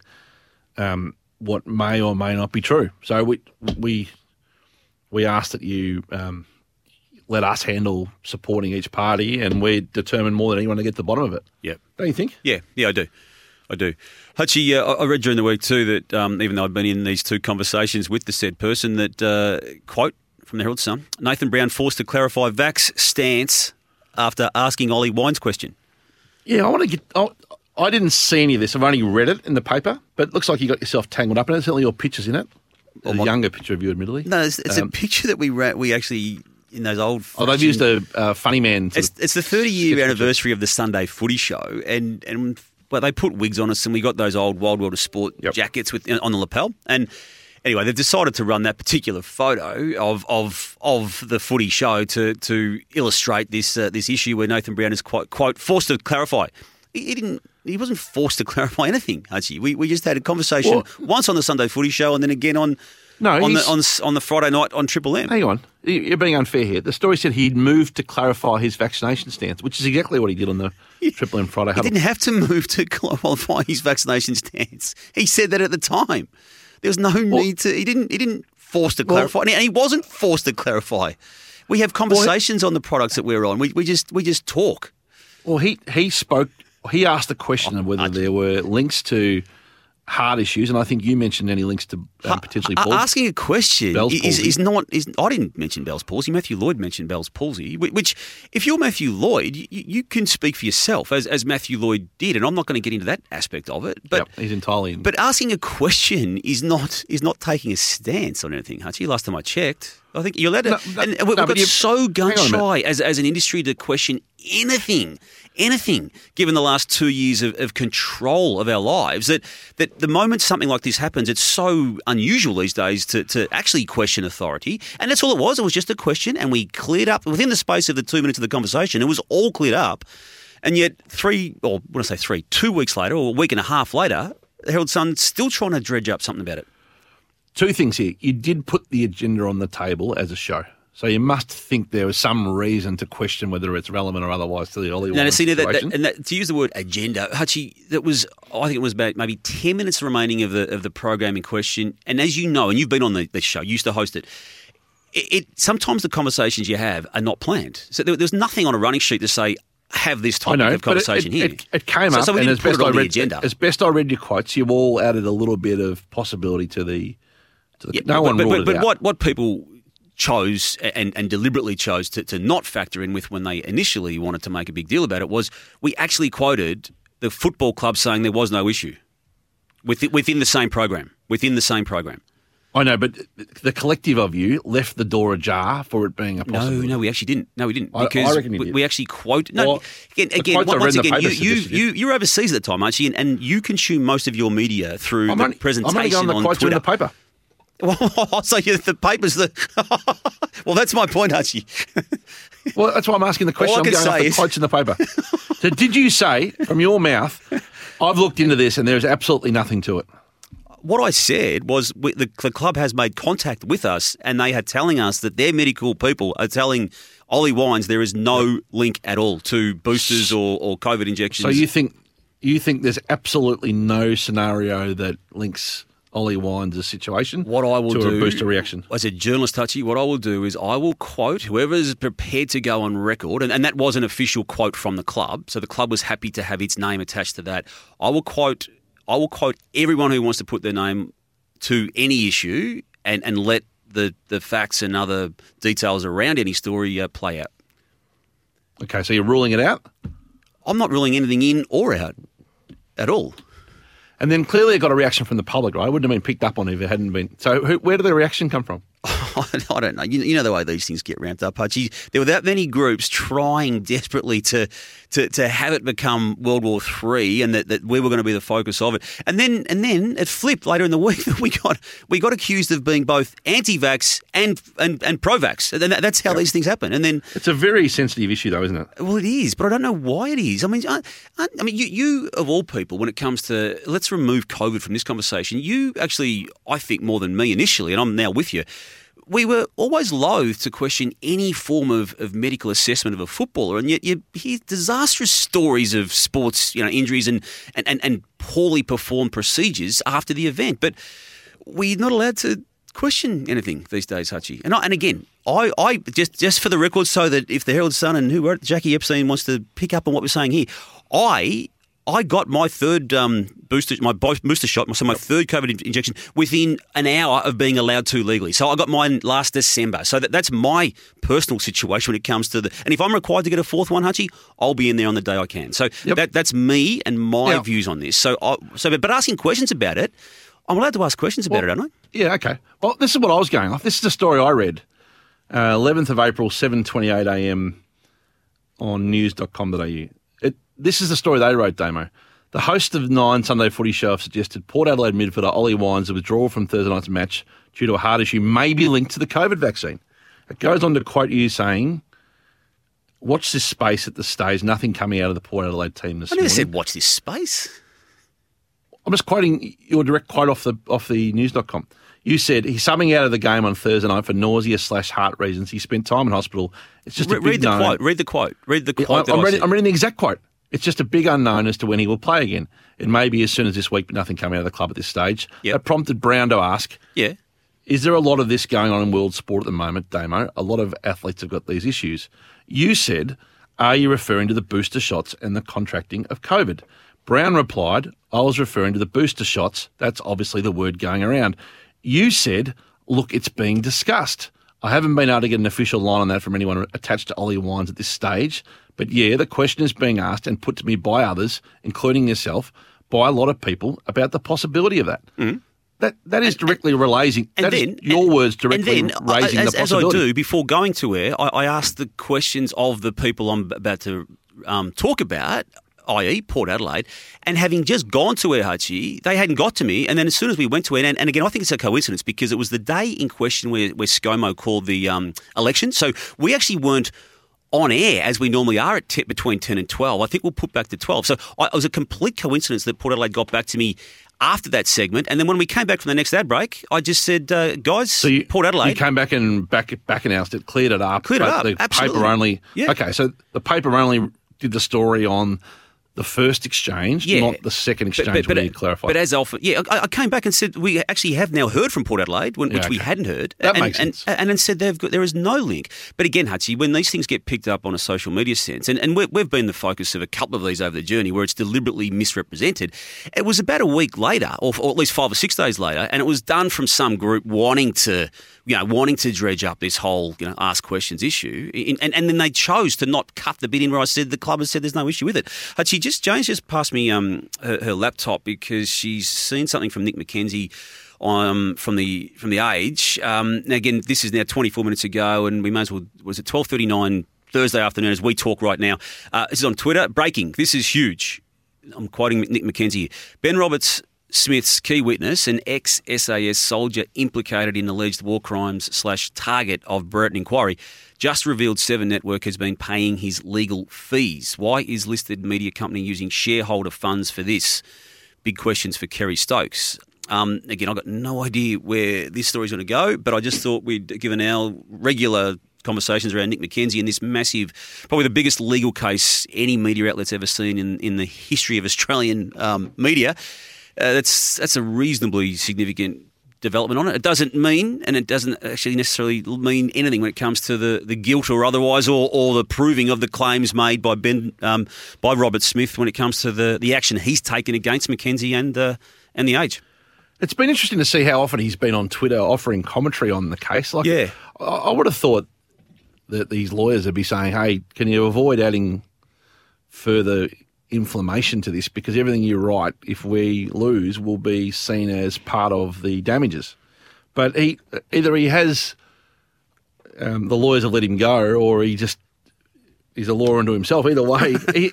um, what may or may not be true. So we we we ask that you um, let us handle supporting each party, and we're determined more than anyone to get to the bottom of it. Yeah, don't you think? Yeah, yeah, I do. I do. Hutchy, uh, I read during the week too that um, even though I've been in these two conversations with the said person, that, uh, quote from the Herald Sun, Nathan Brown forced to clarify vax stance after asking Ollie Wines' question. Yeah, I want to get. I, I didn't see any of this. I've only read it in the paper, but it looks like you got yourself tangled up in it. Certainly, your picture's in it. Well, a my, younger picture of you, admittedly. No, it's, it's um, a picture that we ra- we actually in those old. Oh, they've used a uh, funny man. It's, it's the thirty year anniversary picture. Of the Sunday Footy Show, and and well, they put wigs on us, and we got those old Wild World of Sport yep. jackets with on the lapel. And anyway, they've decided to run that particular photo of of of the Footy Show to to illustrate this uh, this issue where Nathan Brown is quote quote forced to clarify. He, he didn't. He wasn't forced to clarify anything, Archie. We we just had a conversation well, once on the Sunday Footy Show and then again on no, on the on, on the Friday night on Triple M. Hang on, you're being unfair here. The story said he'd moved to clarify his vaccination stance, which is exactly what he did on the he, Triple M Friday. He huddle. Didn't have to move to clarify his vaccination stance. He said that at the time. There was no well, need to. He didn't. He didn't force to clarify, well, and he wasn't forced to clarify. We have conversations well, on the products that we're on. We we just we just talk. Well, he he spoke. He asked the question of whether there were links to heart issues, and I think you mentioned any links to um, potentially Bell's palsy. Asking a question is, is not. Is, I didn't mention Bell's palsy. Matthew Lloyd mentioned Bell's palsy, which, if you're Matthew Lloyd, you, you can speak for yourself, as, as Matthew Lloyd did, and I'm not going to get into that aspect of it. But yep, he's entirely. In. But asking a question is not is not taking a stance on anything, Hutchie. Last time I checked, I think you're allowed to. No, no, and we've no, got so gun shy as as an industry to question anything. anything, given the last two years of, of control of our lives, that, that the moment something like this happens, it's so unusual these days to, to actually question authority. And that's all it was. It was just a question, and we cleared up within the space of the two minutes of the conversation. It was all cleared up. And yet three, or when I say three, two weeks later or a week and a half later, the Herald Sun still trying to dredge up something about it. Two things here. You did put the agenda on the table as a show. So you must think there was some reason to question whether it's relevant or otherwise to the Ollie Wines situation. And that, to use the word agenda, Hutchie, that was I think it was about maybe ten minutes remaining of the of the program in question. And as you know, and you've been on the, the show, you used to host it. It, it sometimes the conversations you have are not planned. So there, there was nothing on a running sheet to say have this topic know, of conversation it, it, here. It, it came so, up, so we and didn't as put best it on I read, the agenda. As best I read your quotes, you all added a little bit of possibility to the. To the yeah, no but, one but, ruled but, it but out. But what what people chose and, and deliberately chose to, to not factor in with when they initially wanted to make a big deal about it was we actually quoted the football club saying there was no issue within, within the same program, within the same program. I know, but the collective of you left the door ajar for it being a possibility. No, no, we actually didn't. No, we didn't. Because I, I reckon you we, did. we actually quote. No, well, again, again once again, you, you, you, you're overseas at the time, aren't you? And, and you consume most of your media through I'm the only, presentation I'm only going on, on quotes Twitter. In the paper. Well, so the paper's the. Well, that's my point, Hutchy. Well, that's why I'm asking the question. I'm going off the quotes in the paper. So, did you say from your mouth, I've looked into this and there's absolutely nothing to it? What I said was we, the, the club has made contact with us and they are telling us that their medical people are telling Ollie Wines there is no link at all to boosters or, or COVID injections. So you think you think there's absolutely no scenario that links Ollie Wines' situation what I will to do, a booster reaction? As a journalist, Hutchie, what I will do is I will quote whoever's prepared to go on record, and, and that was an official quote from the club, so the club was happy to have its name attached to that. I will quote... I will quote everyone who wants to put their name to any issue and, and let the, the facts and other details around any story uh, play out. Okay, so you're ruling it out? I'm not ruling anything in or out at all. And then clearly it got a reaction from the public, right? It wouldn't have been picked up on if it hadn't been. So who, where did the reaction come from? I don't know. You, you know the way these things get ramped up, Hutchie. There were that many groups trying desperately to to, to have it become World War Three, and that, that we were going to be the focus of it. And then and then it flipped later in the week. We got we got accused of being both anti-vax and and, and pro-vax. And that, that's how yeah. these things happen. And then it's a very sensitive issue, though, isn't it? Well, it is, but I don't know why it is. I mean, I, I mean, you, you of all people, when it comes to let's remove COVID from this conversation, you actually, I think, more than me initially, and I'm now with you. We were always loath to question any form of, of medical assessment of a footballer, and yet you hear disastrous stories of sports, you know, injuries and, and, and, and poorly performed procedures after the event. But we're not allowed to question anything these days, Hutchie. And I, and again, I, I just just for the record, so that if the Herald Sun and who wrote Jackie Epstein wants to pick up on what we're saying here, I I got my third um, booster, my booster shot, so my third COVID injection within an hour of being allowed to legally. So I got mine last December. So that, that's my personal situation when it comes to the. And if I'm required to get a fourth one, Hutchie, I'll be in there on the day I can. So yep. that that's me and my yeah. views on this. So, I, so but asking questions about it, I'm allowed to ask questions about well, it, aren't I? Yeah, okay. Well, this is what I was going off. This is the story I read, uh, eleventh of April, seven twenty-eight a.m. on news dot com dot a u. This is the story they wrote, Damo. The host of Nine Sunday Footy Show have suggested Port Adelaide midfielder Ollie Wines' withdrawal from Thursday night's match due to a heart issue may be linked to the COVID vaccine. It goes on to quote you saying, watch this space at the stage, nothing coming out of the Port Adelaide team this morning. I never said watch this space. I'm just quoting your direct quote off the off the news dot com. You said he's summing out of the game on Thursday night for nausea slash heart reasons. He spent time in hospital. It's just Re- a big read the no. quote. Read the quote. Read the quote. Yeah, I, that I'm, I reading, I'm reading the exact quote. It's just a big unknown as to when he will play again. It may be as soon as this week, but nothing coming out of the club at this stage. Yep. That prompted Brown to ask, "Yeah, is there a lot of this going on in world sport at the moment, Damo? A lot of athletes have got these issues." You said, are you referring to the booster shots and the contracting of COVID? Brown replied, I was referring to the booster shots. That's obviously the word going around. You said, look, it's being discussed. I haven't been able to get an official line on that from anyone attached to Ollie Wines at this stage. But yeah, the question is being asked and put to me by others, including yourself, by a lot of people about the possibility of that. Mm. That that is directly and, relating. And that then, is your and, words directly and then, raising as, the possibility. As I do before going to air, I, I asked the questions of the people I'm about to um, talk about, that is. Port Adelaide, and having just gone to air, Hutchie, they hadn't got to me. And then as soon as we went to air, and, and again, I think it's a coincidence because it was the day in question where where ScoMo called the um, election, so we actually weren't on air as we normally are at t- between ten and twelve. I think we'll put back to twelve. So I, it was a complete coincidence that Port Adelaide got back to me after that segment. And then when we came back from the next ad break, I just said, uh, guys, so you, Port Adelaide. You came back and back, back announced it, cleared it up. Cleared it up, the absolutely. Paper only, yeah. Okay, so the paper only did the story on the first exchange, yeah. not the second exchange. But, but, but, we need to clarify. But as Alpha, yeah, I, I came back and said we actually have now heard from Port Adelaide, when, yeah, which okay. we hadn't heard. That and, makes sense. And, and, and said they've got, there is no link. But again, Hutchy, when these things get picked up on a social media sense, and, and we're, we've been the focus of a couple of these over the journey where it's deliberately misrepresented, it was about a week later, or, or at least five or six days later, and it was done from some group wanting to, you know, wanting to dredge up this whole, you know, ask questions issue. In, and, and then they chose to not cut the bit in where I said the club has said there's no issue with it. Hutchy, Just, Jane's just passed me um, her, her laptop because she's seen something from Nick McKenzie um, from the from the Age. Um, now again, this is now twenty-four minutes ago, and we may as well, was it twelve thirty-nine Thursday afternoon as we talk right now. Uh, this is on Twitter. Breaking. This is huge. I'm quoting Nick McKenzie. Ben Roberts Smith's key witness, an ex-S A S soldier implicated in alleged war crimes slash target of Brereton inquiry, just revealed Seven Network has been paying his legal fees. Why is listed media company using shareholder funds for this? Big questions for Kerry Stokes. Um, again, I've got no idea where this story's going to go, but I just thought we'd, given our regular conversations around Nick McKenzie and this massive, probably the biggest legal case any media outlet's ever seen in, in the history of Australian um, media, uh, that's that's a reasonably significant development on it. It doesn't mean, and it doesn't actually necessarily mean anything when it comes to the, the guilt or otherwise, or, or the proving of the claims made by Ben um, by Robert Smith when it comes to the, the action he's taken against McKenzie and uh, and the Age. It's been interesting to see how often he's been on Twitter offering commentary on the case. Like, yeah. I, I would have thought that these lawyers would be saying, "Hey, can you avoid adding further inflammation to this, because everything you write, if we lose, will be seen as part of the damages." But he either he has um, the lawyers have let him go, or he just is a law unto himself. Either way, he,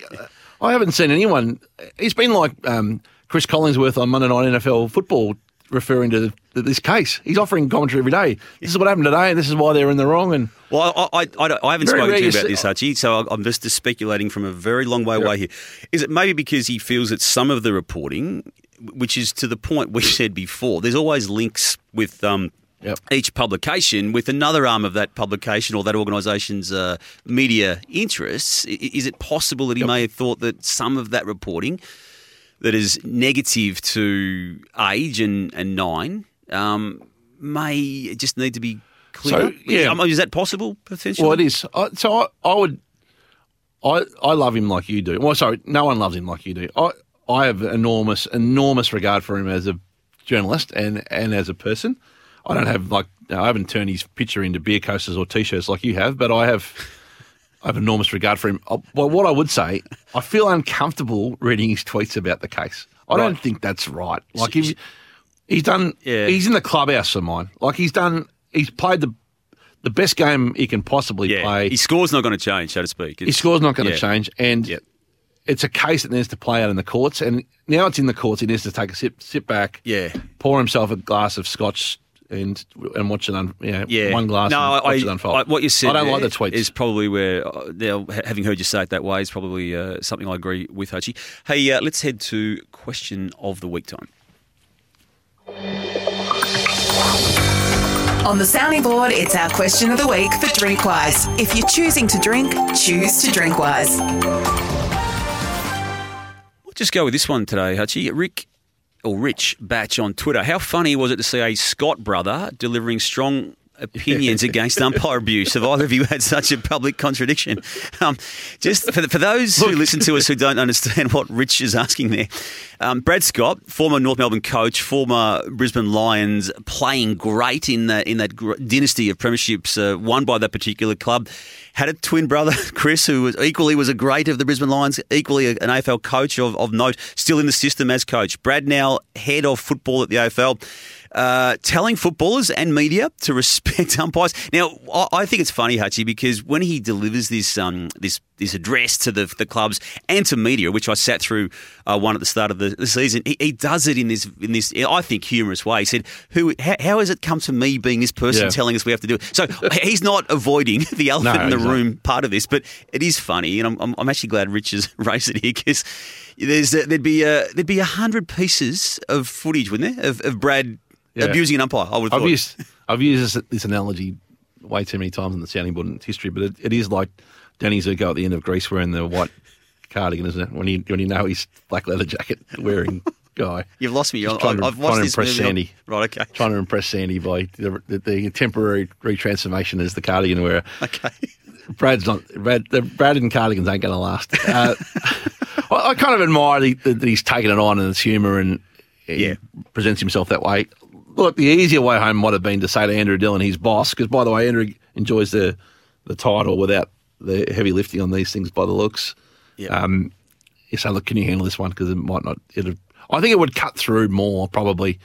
I haven't seen anyone. He's been like um, Chris Collinsworth on Monday Night N F L Football, referring to this case. He's offering commentary every day. This is what happened today, and this is why they're in the wrong. And well, I, I, I, I haven't spoken to you about this, Hutchie, so I'm just, just speculating from a very long way yeah. away here. Is it maybe because he feels that some of the reporting, which is to the point we said before, there's always links with um, yep. each publication with another arm of that publication or that organisation's uh, media interests. Is it possible that he yep. may have thought that some of that reporting that is negative to Age and, and Nine um, may just need to be cleared. So, yeah. Is, is that possible, potentially? Well, it is. I, so I, I would I, – I love him like you do. Well, sorry, no one loves him like you do. I, I have enormous, enormous regard for him as a journalist and, and as a person. I don't have like – I haven't turned his picture into beer coasters or T-shirts like you have, but I have – I have enormous regard for him. Well, what I would say, I feel uncomfortable reading his tweets about the case. I right. don't think that's right. Like he's, he's done, yeah. he's in the clubhouse for mine. Like he's done, he's played the the best game he can possibly yeah. play. His score's not going to change, so to speak. It's, his score's not going to yeah. change, and yeah. it's a case that needs to play out in the courts. And now it's in the courts, he needs to take a sip, sit back, yeah, pour himself a glass of scotch. And and watch it un, you know, yeah. one glass no, and watch I, it unfold. I, what you said I don't like the tweets. Is probably where, uh, now, having heard you say it that way, is probably uh, something I agree with, Hutchie. Hey, uh, let's head to question of the week time. On the Sounding Board, it's our question of the week for DrinkWise. If you're choosing to drink, choose to drink wise. We'll just go with this one today, Hutchie. Rick... or Rich Batch on Twitter. How funny was it to see a Scott brother delivering strong opinions against umpire abuse? Have either of you had such a public contradiction? Um, just for, the, for those who listen to us who don't understand what Rich is asking there, um, Brad Scott, former North Melbourne coach, former Brisbane Lions, playing great in the, in that gr- dynasty of premierships uh, won by that particular club, had a twin brother, Chris, who was equally was a great of the Brisbane Lions, equally an A F L coach of, of note, still in the system as coach. Brad now head of football at the A F L. Uh, telling footballers and media to respect umpires. Now, I, I think it's funny, Hutchie, because when he delivers this um, this this address to the the clubs and to media, which I sat through uh, one at the start of the, the season, he, he does it in this in this I think humorous way. He said, "Who? How, how has it come to me being this person yeah. telling us we have to do it?" So he's not avoiding the elephant no, in the room not. part of this, but it is funny, and I'm I'm, I'm actually glad Rich has raised it here because there's uh, there'd be uh, there'd be a hundred pieces of footage, wouldn't there, of, of Brad. Yeah. Abusing an umpire, I would have thought. Used, I've used this, this analogy way too many times in the Sounding Board in history, but it, it is like Danny Zuko at the end of Grease wearing the white cardigan, isn't it? When you when you know he's black leather jacket wearing guy. You've lost me. I've, to, I've watched this movie. Sandy. Right, okay. Trying to impress Sandy by the, the, the temporary retransformation as the cardigan wearer. Okay. Brad's not. Brad, the Brad and cardigans ain't going to last. Uh, I, I kind of admire the, the, that he's taken it on and it's humour and yeah. presents himself that way. Look, the easier way home might have been to say to Andrew Dillon, his boss, because by the way, Andrew enjoys the the title without the heavy lifting on these things by the looks. Yeah. Um, you say, look, can you handle this one? Because it might not. It'd, I think it would cut through more probably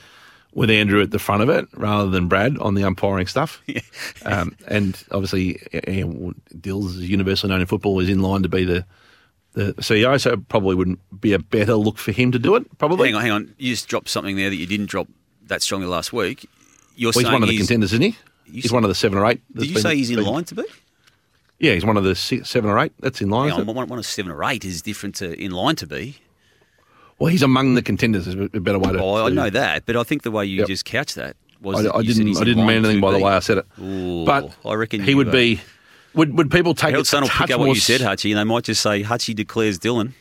with Andrew at the front of it rather than Brad on the umpiring stuff. Yeah. um, and obviously, you know, Dill's universally known in football, is in line to be the. The C E O, so it probably wouldn't be a better look for him to do it, probably. Hang on, hang on. You just dropped something there that you didn't drop that strongly last week. You're well, he's one of the contenders, isn't he? He's say, one of the seven or eight. Did you been, say he's in been, line to be? Yeah, he's one of the six, seven or eight. That's in line. Hang on, one, one of seven or eight is different to in line to be. Well, he's among the contenders is a better way to... Oh, I know to, that, but I think the way you yep. just couched that was... I, I didn't, I didn't mean anything by be. the way I said it. Ooh, but I reckon he would were. be... Would would people take Herald it Sun a will touch pick up more what you said, Hutchy, and they might just say Hutchy declares Dillon.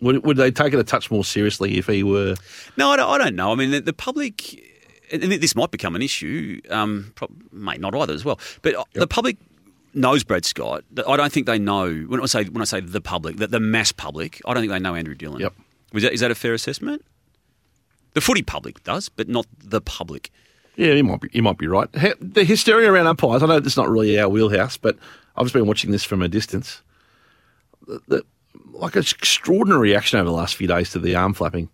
Would would they take it a touch more seriously if he were? No, I don't, I don't know. I mean, the, the public, and this might become an issue. Um, may not either as well. But yep. the public knows Brad Scott. I don't think they know. When I say when I say the public, the, the mass public, I don't think they know Andrew Dillon. Yep. Is that is that a fair assessment? The footy public does, but not the public. Yeah, you might be, you might be right. The hysteria around umpires, I know it's not really our wheelhouse, but I've just been watching this from a distance. The, the, like an extraordinary reaction over the last few days to the arm flapping.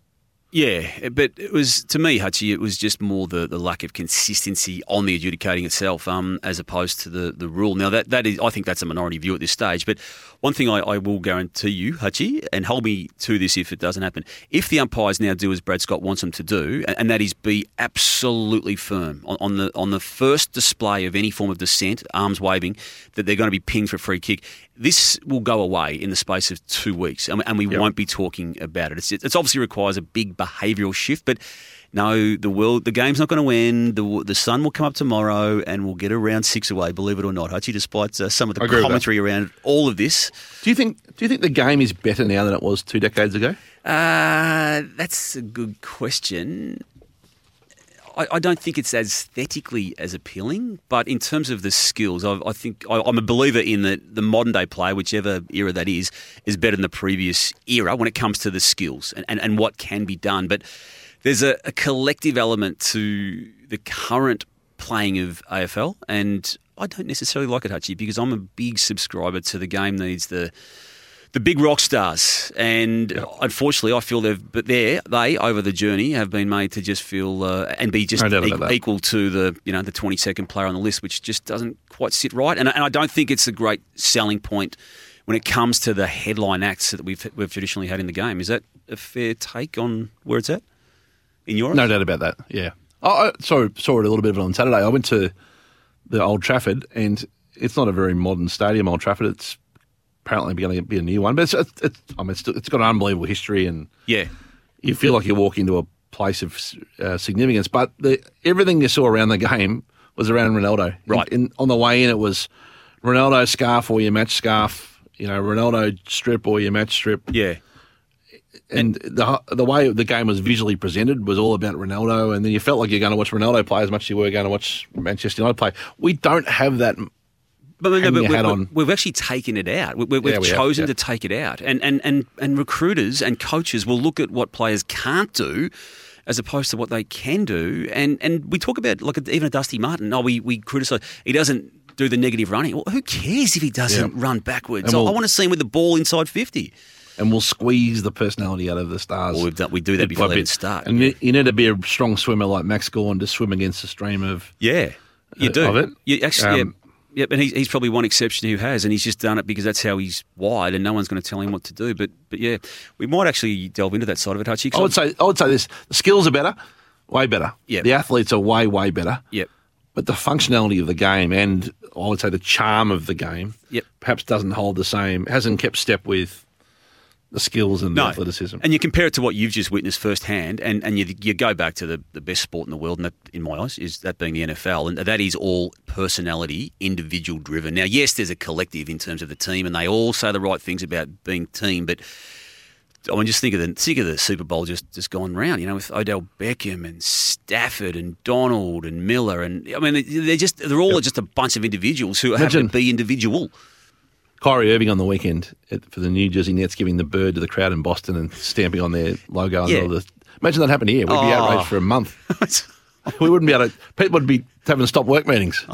Yeah, but it was, to me, Hutchie, it was just more the, the lack of consistency on the adjudicating itself um, as opposed to the, the rule. Now, that, that is, I think that's a minority view at this stage, but one thing I, I will guarantee you, Hutchie, and hold me to this if it doesn't happen, if the umpires now do as Brad Scott wants them to do, and, and that is be absolutely firm on, on the on the first display of any form of dissent, arms waving, that they're going to be pinged for a free kick, this will go away in the space of two weeks, and, and we yep. won't be talking about it. It's, it's obviously requires a big behavioural shift, but no, the world, the game's not going to end. The, the sun will come up tomorrow, and we'll get a round six away. Believe it or not, Hutchie. Despite uh, some of the commentary around all of this, do you think do you think the game is better now than it was two decades ago? Uh, that's a good question. I, I don't think it's aesthetically as appealing, but in terms of the skills, I, I think I, I'm a believer in that the modern day play, whichever era that is, is better than the previous era when it comes to the skills and, and, and what can be done. But there's a, a collective element to the current playing of A F L, and I don't necessarily like it, Hutchie, because I'm a big subscriber to the game needs the... The big rock stars, and yep. unfortunately, I feel they've but there they over the journey have been made to just feel uh, and be just e- equal to the you know the twenty-second player on the list, which just doesn't quite sit right. And, and I don't think it's a great selling point when it comes to the headline acts that we've we've traditionally had in the game. Is that a fair take on where it's at in your eyes? No doubt about that. Yeah, I, I saw saw it a little bit of it on Saturday. I went to the Old Trafford, and it's not a very modern stadium, Old Trafford. It's apparently going to be a new one, but it's, it's, it's I mean, it's, it's got an unbelievable history, and yeah, you feel like you walk into a place of uh, significance. But the, everything you saw around the game was around Ronaldo. Right. In, in, on the way in, it was Ronaldo scarf or your match scarf, you know, Ronaldo strip or your match strip. Yeah. And, and the the way the game was visually presented was all about Ronaldo, and then you felt like you're going to watch Ronaldo play as much as you were going to watch Manchester United play. We don't have that. But, but, but we're, we're, we've actually taken it out. We're, we've yeah, we chosen have, yeah. to take it out. And, and and and recruiters and coaches will look at what players can't do as opposed to what they can do. And and we talk about, like, even a Dusty Martin. Oh, we, we criticise. He doesn't do the negative running. Well, who cares if he doesn't yeah. run backwards? We'll, I want to see him with the ball inside fifty. And we'll squeeze the personality out of the stars. Well, we've done, we do that before they even start. And yeah. you, you need to be a strong swimmer like Max Gawn to swim against the stream of yeah, you uh, do. Of it. You actually, um, yeah. Yep, and he's, he's probably one exception who has, and he's just done it because that's how he's wired, and no one's going to tell him what to do. But, but yeah, we might actually delve into that side of it, Hutchie. I would say I would say this: the skills are better, way better. Yep. The athletes are way, way better. Yep. But the functionality of the game, and I would say the charm of the game, yep. perhaps doesn't hold the same, hasn't kept step with the skills and no. the athleticism. And you compare it to what you've just witnessed firsthand, and, and you you go back to the, the best sport in the world, and that, in my eyes, is that being the N F L. And that is all personality, individual driven. Now, yes, there's a collective in terms of the team, and they all say the right things about being team, but I mean, just think of the think of the Super Bowl just, just gone round, you know, with Odell Beckham and Stafford and Donald and Miller, and I mean, they're just they're all yep. just a bunch of individuals who Imagine. happen to be individual. Kyrie Irving on the weekend for the New Jersey Nets giving the bird to the crowd in Boston and stamping on their logo. Yeah. And all the, imagine that happened here. We'd oh. be outraged for a month. We wouldn't be able to... People would be having to stop work meetings.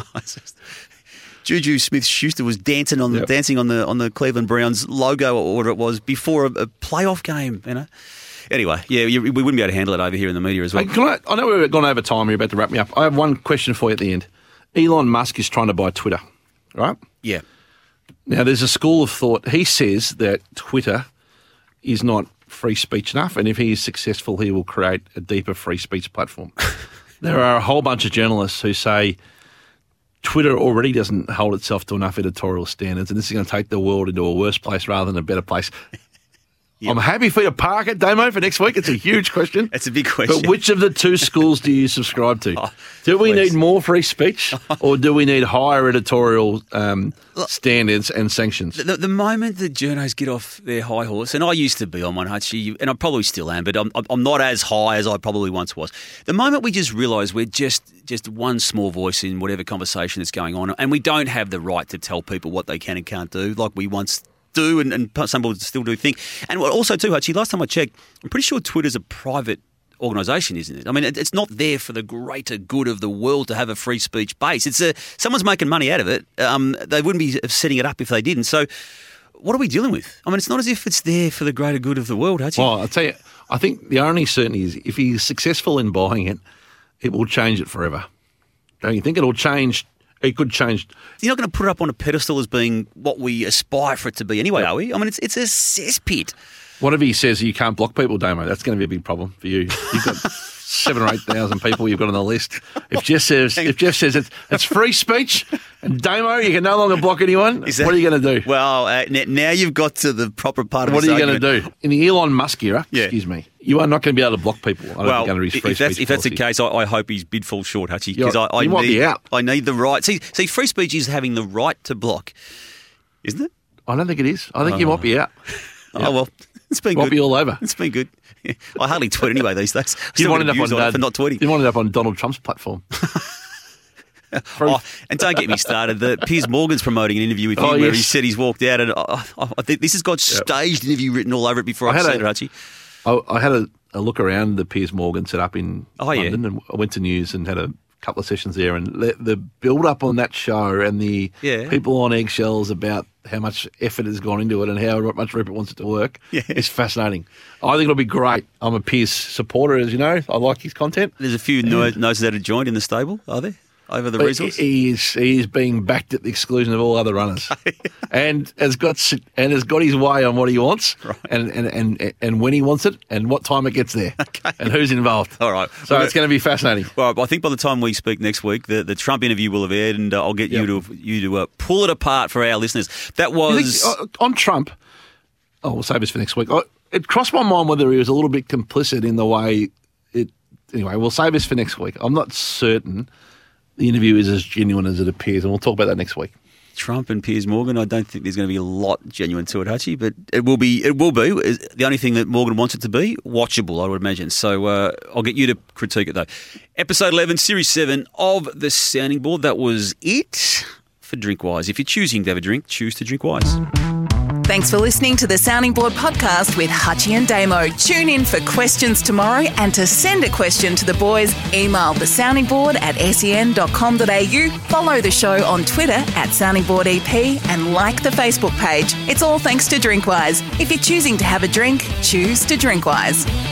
Juju Smith-Schuster was dancing on the yep. dancing on the on the Cleveland Browns logo or whatever it was before a, a playoff game, you know. Anyway, yeah, you, we wouldn't be able to handle it over here in the media as well. Hey, can I, I know we've gone over time. You're about to wrap me up. I have one question for you at the end. Elon Musk is trying to buy Twitter, right? Yeah. Now, there's a school of thought. He says that Twitter is not free speech enough, and if he is successful, he will create a deeper free speech platform. There are a whole bunch of journalists who say Twitter already doesn't hold itself to enough editorial standards, and this is going to take the world into a worse place rather than a better place. Yep. I'm happy for you to park it, Damo, for next week. It's a huge question. It's a big question. But which of the two schools do you subscribe to? Oh, do we please. need more free speech, or do we need higher editorial um, standards and sanctions? The, the, the moment that journos get off their high horse, and I used to be on one, Hutchy, and I probably still am, but I'm, I'm not as high as I probably once was. The moment we just realise we're just, just one small voice in whatever conversation that's going on, and we don't have the right to tell people what they can and can't do, like we once do and, and some people still do think. And also too, Hutchie, last time I checked, I'm pretty sure Twitter's a private organisation, isn't it? I mean, it, it's not there for the greater good of the world to have a free speech base. It's a, someone's making money out of it. Um, they wouldn't be setting it up if they didn't. So what are we dealing with? I mean, it's not as if it's there for the greater good of the world, Hutchie. Well, I'll tell you, I think the only certainty is if he's successful in buying it, it will change it forever. Don't you think it'll change... It could change. You're not going to put it up on a pedestal as being what we aspire for it to be anyway, are we? I mean, it's it's a cesspit. Whatever he says, you can't block people, Damo. That's going to be a big problem for you. You've got seven or eight thousand people you've got on the list. If Jeff says if Jeff says it's, it's free speech, and Damo, you can no longer block anyone, that, what are you going to do? Well, uh, now you've got to the proper part of what this What are you argument. going to do? In the Elon Musk era, yeah. excuse me, you are not going to be able to block people. I don't well, think under his free if that's, speech if that's the case, I, I hope his bid falls short, Hutchie, because I, I need be out. I need the right. See, see, free speech is having the right to block, isn't it? I don't think it is. I think oh. you might be out. Yeah. Oh well, it's been might good. Be all over. It's been good. Yeah. I hardly tweet anyway these days. You wanted up on, on uh, for not tweeting. You wanted up on Donald Trump's platform. Oh, and don't get me started. The, Piers Morgan's promoting an interview with him oh, yes. where he said he's walked out, and I, I, I think this has got yep. staged interview written all over it before I I've seen it, Hutchie. I, I had a, a look around the Piers Morgan set up in oh, London, yeah. and I went to news and had a couple of sessions there. And the, the build up on that show and the yeah. people on eggshells about how much effort has gone into it and how much Rupert wants it to work yeah. is fascinating. I think it'll be great. I'm a Piers supporter, as you know. I like his content. There's a few yeah. noses out of joint in the stable, are there? Over the but resource? He is, he is being backed at the exclusion of all other runners and has got and has got his way on what he wants right. and, and, and, and when he wants it and what time it gets there okay. and who's involved. All right. So well, it's going to be fascinating. Well, I think by the time we speak next week, the, the Trump interview will have aired, and uh, I'll get yep. you to you to uh, pull it apart for our listeners. That was... Think, uh, on Trump, oh, we'll save this for next week. I, it crossed my mind whether he was a little bit complicit in the way it... Anyway, we'll save this for next week. I'm not certain... The interview is as genuine as it appears, and we'll talk about that next week. Trump and Piers Morgan, I don't think there's going to be a lot genuine to it, Hutchie, but it will be. It will be. The only thing that Morgan wants it to be, watchable, I would imagine. So uh, I'll get you to critique it, though. Episode eleven, Series seven of The Sounding Board. That was it for DrinkWise. If you're choosing to have a drink, choose to drink wise. Thanks for listening to The Sounding Board podcast with Hutchie and Damo. Tune in for questions tomorrow, and to send a question to the boys, email the sounding board at s e n dot com dot a u, follow the show on Twitter at sounding board e p, and like the Facebook page. It's all thanks to DrinkWise. If you're choosing to have a drink, choose to DrinkWise.